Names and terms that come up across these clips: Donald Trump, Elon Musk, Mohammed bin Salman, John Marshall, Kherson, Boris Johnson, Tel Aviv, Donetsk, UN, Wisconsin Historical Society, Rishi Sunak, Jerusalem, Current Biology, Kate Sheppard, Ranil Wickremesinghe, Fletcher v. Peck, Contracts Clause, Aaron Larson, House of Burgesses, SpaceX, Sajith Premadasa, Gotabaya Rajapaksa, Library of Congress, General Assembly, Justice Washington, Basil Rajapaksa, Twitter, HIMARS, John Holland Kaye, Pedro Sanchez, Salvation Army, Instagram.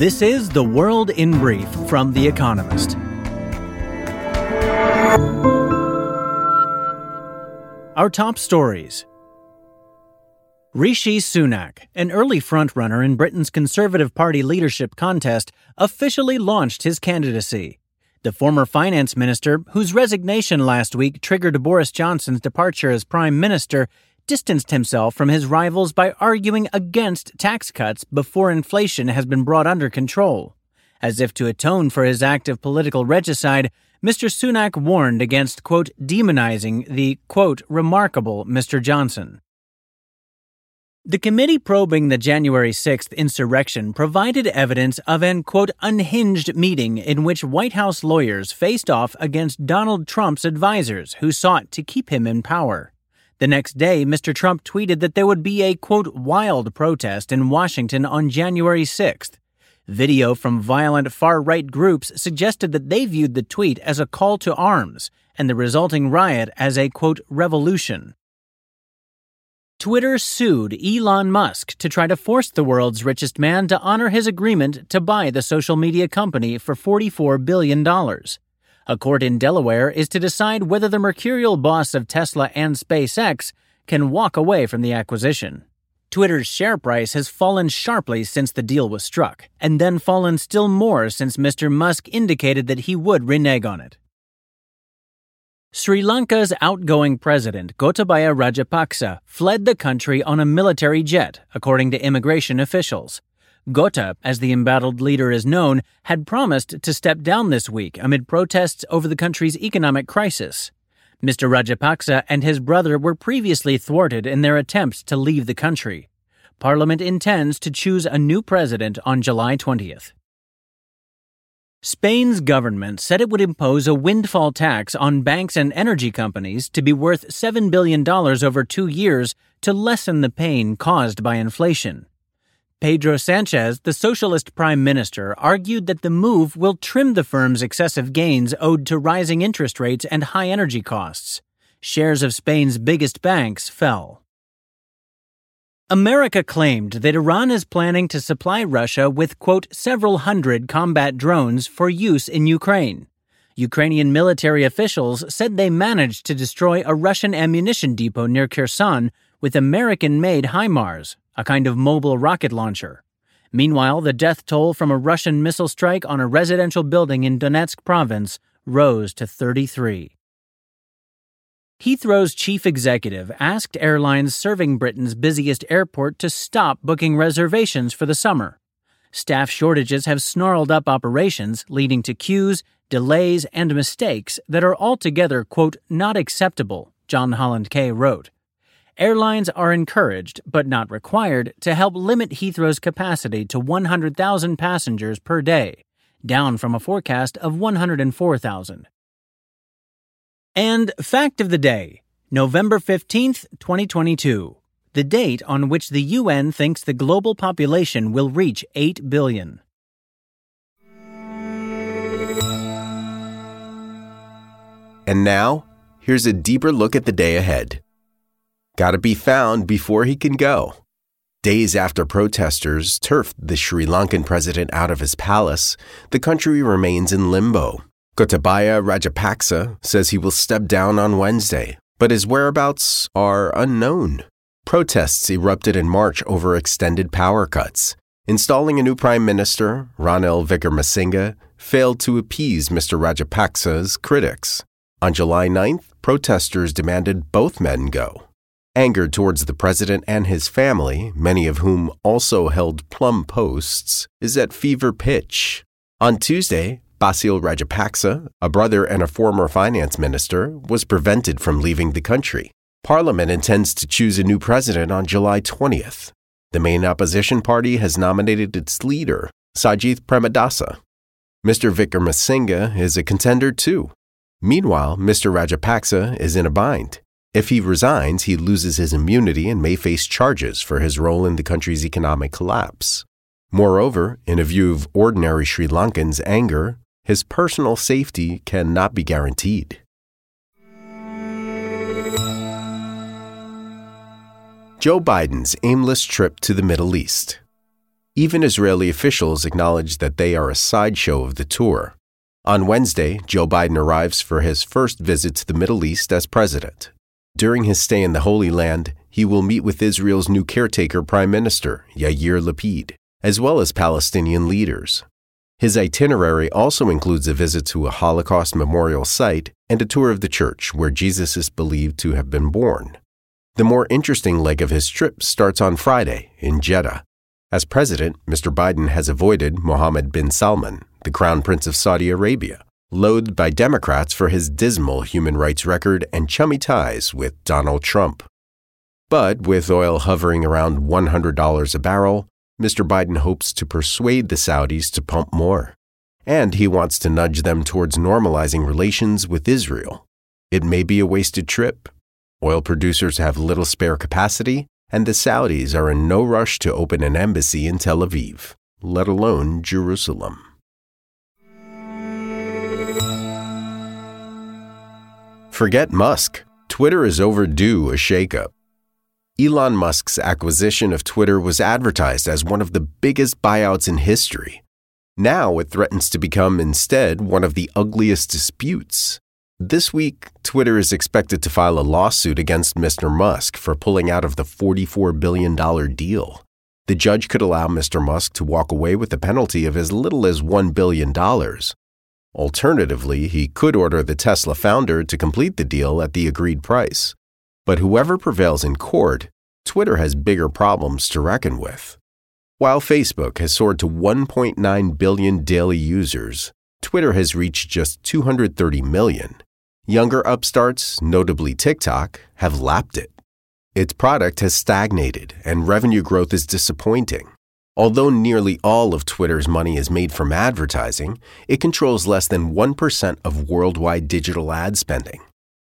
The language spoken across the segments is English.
This is The World in Brief from The Economist. Our top stories. Rishi Sunak, an early frontrunner in Britain's Conservative Party leadership contest, officially launched his candidacy. The former finance minister, whose resignation last week triggered Boris Johnson's departure as prime minister, distanced himself from his rivals by arguing against tax cuts before inflation has been brought under control. As if to atone for his act of political regicide, Mr. Sunak warned against, quote, demonizing the, quote, remarkable Mr. Johnson. The committee probing the January 6th insurrection provided evidence of an, quote, unhinged meeting in which White House lawyers faced off against Donald Trump's advisors who sought to keep him in power. The next day, Mr. Trump tweeted that there would be a, quote, wild protest in Washington on January 6th. Video from violent far-right groups suggested that they viewed the tweet as a call to arms and the resulting riot as a, quote, revolution. Twitter sued Elon Musk to try to force the world's richest man to honor his agreement to buy the social media company for $44 billion. A court in Delaware is to decide whether the mercurial boss of Tesla and SpaceX can walk away from the acquisition. Twitter's share price has fallen sharply since the deal was struck, and then fallen still more since Mr. Musk indicated that he would renege on it. Sri Lanka's outgoing president, Gotabaya Rajapaksa, fled the country on a military jet, according to immigration officials. Gota, as the embattled leader is known, had promised to step down this week amid protests over the country's economic crisis. Mr. Rajapaksa and his brother were previously thwarted in their attempts to leave the country. Parliament intends to choose a new president on July 20th. Spain's government said it would impose a windfall tax on banks and energy companies to be worth $7 billion over 2 years to lessen the pain caused by inflation. Pedro Sanchez, the socialist prime minister, argued that the move will trim the firm's excessive gains owed to rising interest rates and high energy costs. Shares of Spain's biggest banks fell. America claimed that Iran is planning to supply Russia with, quote, several hundred combat drones for use in Ukraine. Ukrainian military officials said they managed to destroy a Russian ammunition depot near Kherson with American-made HIMARS, a kind of mobile rocket launcher. Meanwhile, the death toll from a Russian missile strike on a residential building in Donetsk province rose to 33. Heathrow's chief executive asked airlines serving Britain's busiest airport to stop booking reservations for the summer. Staff shortages have snarled up operations, leading to queues, delays, and mistakes that are altogether, quote, not acceptable, John Holland Kaye wrote. Airlines are encouraged, but not required, to help limit Heathrow's capacity to 100,000 passengers per day, down from a forecast of 104,000. And fact of the day, November 15th, 2022, the date on which the UN thinks the global population will reach 8 billion. And now, here's a deeper look at the day ahead. Gotta be found before he can go. Days after protesters turfed the Sri Lankan president out of his palace, the country remains in limbo. Gotabaya Rajapaksa says he will step down on Wednesday, but his whereabouts are unknown. Protests erupted in March over extended power cuts. Installing a new prime minister, Ranil Wickremesinghe, failed to appease Mr. Rajapaksa's critics. On July 9th, protesters demanded both men go. Anger towards the president and his family, many of whom also held plum posts, is at fever pitch. On Tuesday, Basil Rajapaksa, a brother and a former finance minister, was prevented from leaving the country. Parliament intends to choose a new president on July 20th. The main opposition party has nominated its leader, Sajith Premadasa. Mr. Wickremesinghe is a contender too. Meanwhile, Mr. Rajapaksa is in a bind. If he resigns, he loses his immunity and may face charges for his role in the country's economic collapse. Moreover, in a view of ordinary Sri Lankans' anger, his personal safety cannot be guaranteed. Joe Biden's aimless trip to the Middle East. Even Israeli officials acknowledge that they are a sideshow of the tour. On Wednesday, Joe Biden arrives for his first visit to the Middle East as president. During his stay in the Holy Land, he will meet with Israel's new caretaker prime minister, Yair Lapid, as well as Palestinian leaders. His itinerary also includes a visit to a Holocaust memorial site and a tour of the church where Jesus is believed to have been born. The more interesting leg of his trip starts on Friday in Jeddah. As president, Mr. Biden has avoided Mohammed bin Salman, the Crown Prince of Saudi Arabia, loathed by Democrats for his dismal human rights record and chummy ties with Donald Trump. But with oil hovering around $100 a barrel, Mr. Biden hopes to persuade the Saudis to pump more. And he wants to nudge them towards normalizing relations with Israel. It may be a wasted trip. Oil producers have little spare capacity, and the Saudis are in no rush to open an embassy in Tel Aviv, let alone Jerusalem. Forget Musk. Twitter is overdue a shakeup. Elon Musk's acquisition of Twitter was advertised as one of the biggest buyouts in history. Now it threatens to become instead one of the ugliest disputes. This week, Twitter is expected to file a lawsuit against Mr. Musk for pulling out of the $44 billion deal. The judge could allow Mr. Musk to walk away with a penalty of as little as $1 billion. Alternatively, he could order the Tesla founder to complete the deal at the agreed price. But whoever prevails in court, Twitter has bigger problems to reckon with. While Facebook has soared to 1.9 billion daily users, Twitter has reached just 230 million. Younger upstarts, notably TikTok, have lapped it. Its product has stagnated, and revenue growth is disappointing. Although nearly all of Twitter's money is made from advertising, it controls less than 1% of worldwide digital ad spending.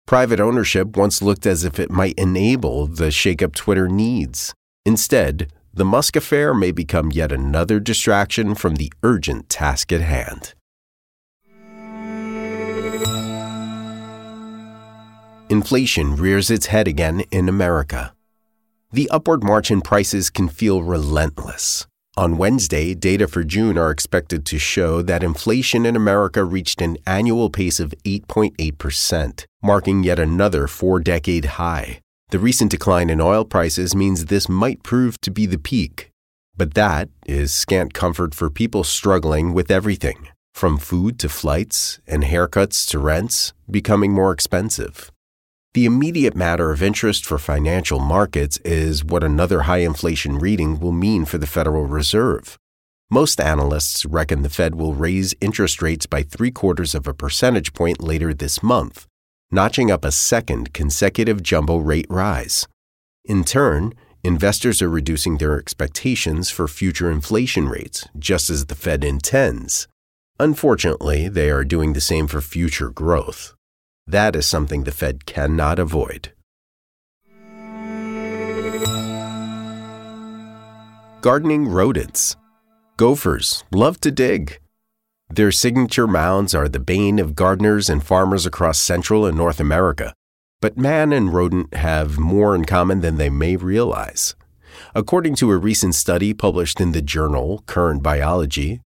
Private ownership once looked as if it might enable the shakeup Twitter needs. Instead, the Musk affair may become yet another distraction from the urgent task at hand. Inflation rears its head again in America. The upward march in prices can feel relentless. On Wednesday, data for June are expected to show that inflation in America reached an annual pace of 8.8%, marking yet another four-decade high. The recent decline in oil prices means this might prove to be the peak. But that is scant comfort for people struggling with everything, from food to flights and haircuts to rents, becoming more expensive. The immediate matter of interest for financial markets is what another high inflation reading will mean for the Federal Reserve. Most analysts reckon the Fed will raise interest rates by 0.75 percentage point later this month, notching up a second consecutive jumbo rate rise. In turn, investors are reducing their expectations for future inflation rates, just as the Fed intends. Unfortunately, they are doing the same for future growth. That is something the Fed cannot avoid. Gardening rodents. Gophers love to dig. Their signature mounds are the bane of gardeners and farmers across Central and North America. But man and rodent have more in common than they may realize. According to a recent study published in the journal Current Biology,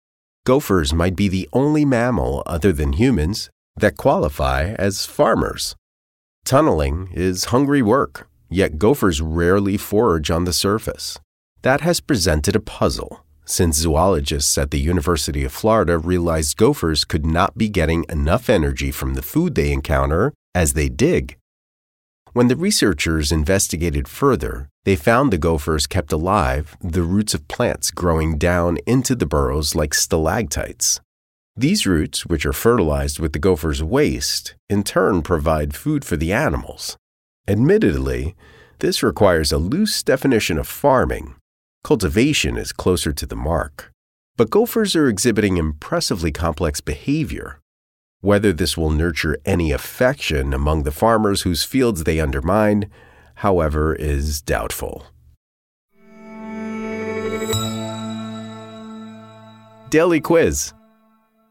gophers might be the only mammal other than humans that qualify as farmers. Tunneling is hungry work, yet gophers rarely forage on the surface. That has presented a puzzle, since zoologists at the University of Florida realized gophers could not be getting enough energy from the food they encounter as they dig. When the researchers investigated further, they found the gophers kept alive the roots of plants growing down into the burrows like stalactites. These roots, which are fertilized with the gopher's waste, in turn provide food for the animals. Admittedly, this requires a loose definition of farming. Cultivation is closer to the mark. But gophers are exhibiting impressively complex behavior. Whether this will nurture any affection among the farmers whose fields they undermine, however, is doubtful. Daily Quiz.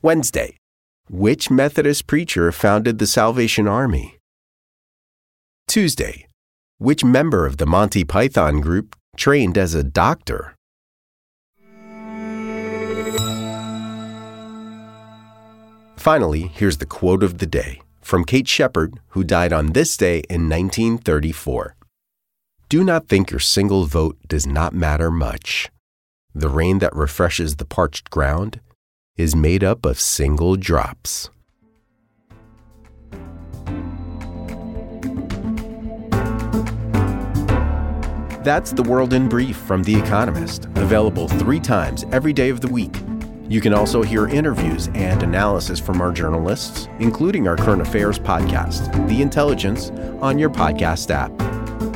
Wednesday, which Methodist preacher founded the Salvation Army? Tuesday, which member of the Monty Python group trained as a doctor? Finally, here's the quote of the day from Kate Sheppard, who died on this day in 1934. "Do not think your single vote does not matter much. The rain that refreshes the parched ground is made up of single drops." That's The World in Brief from The Economist, available 3 times every day of the week. You can also hear interviews and analysis from our journalists, including our current affairs podcast, The Intelligence, on your podcast app.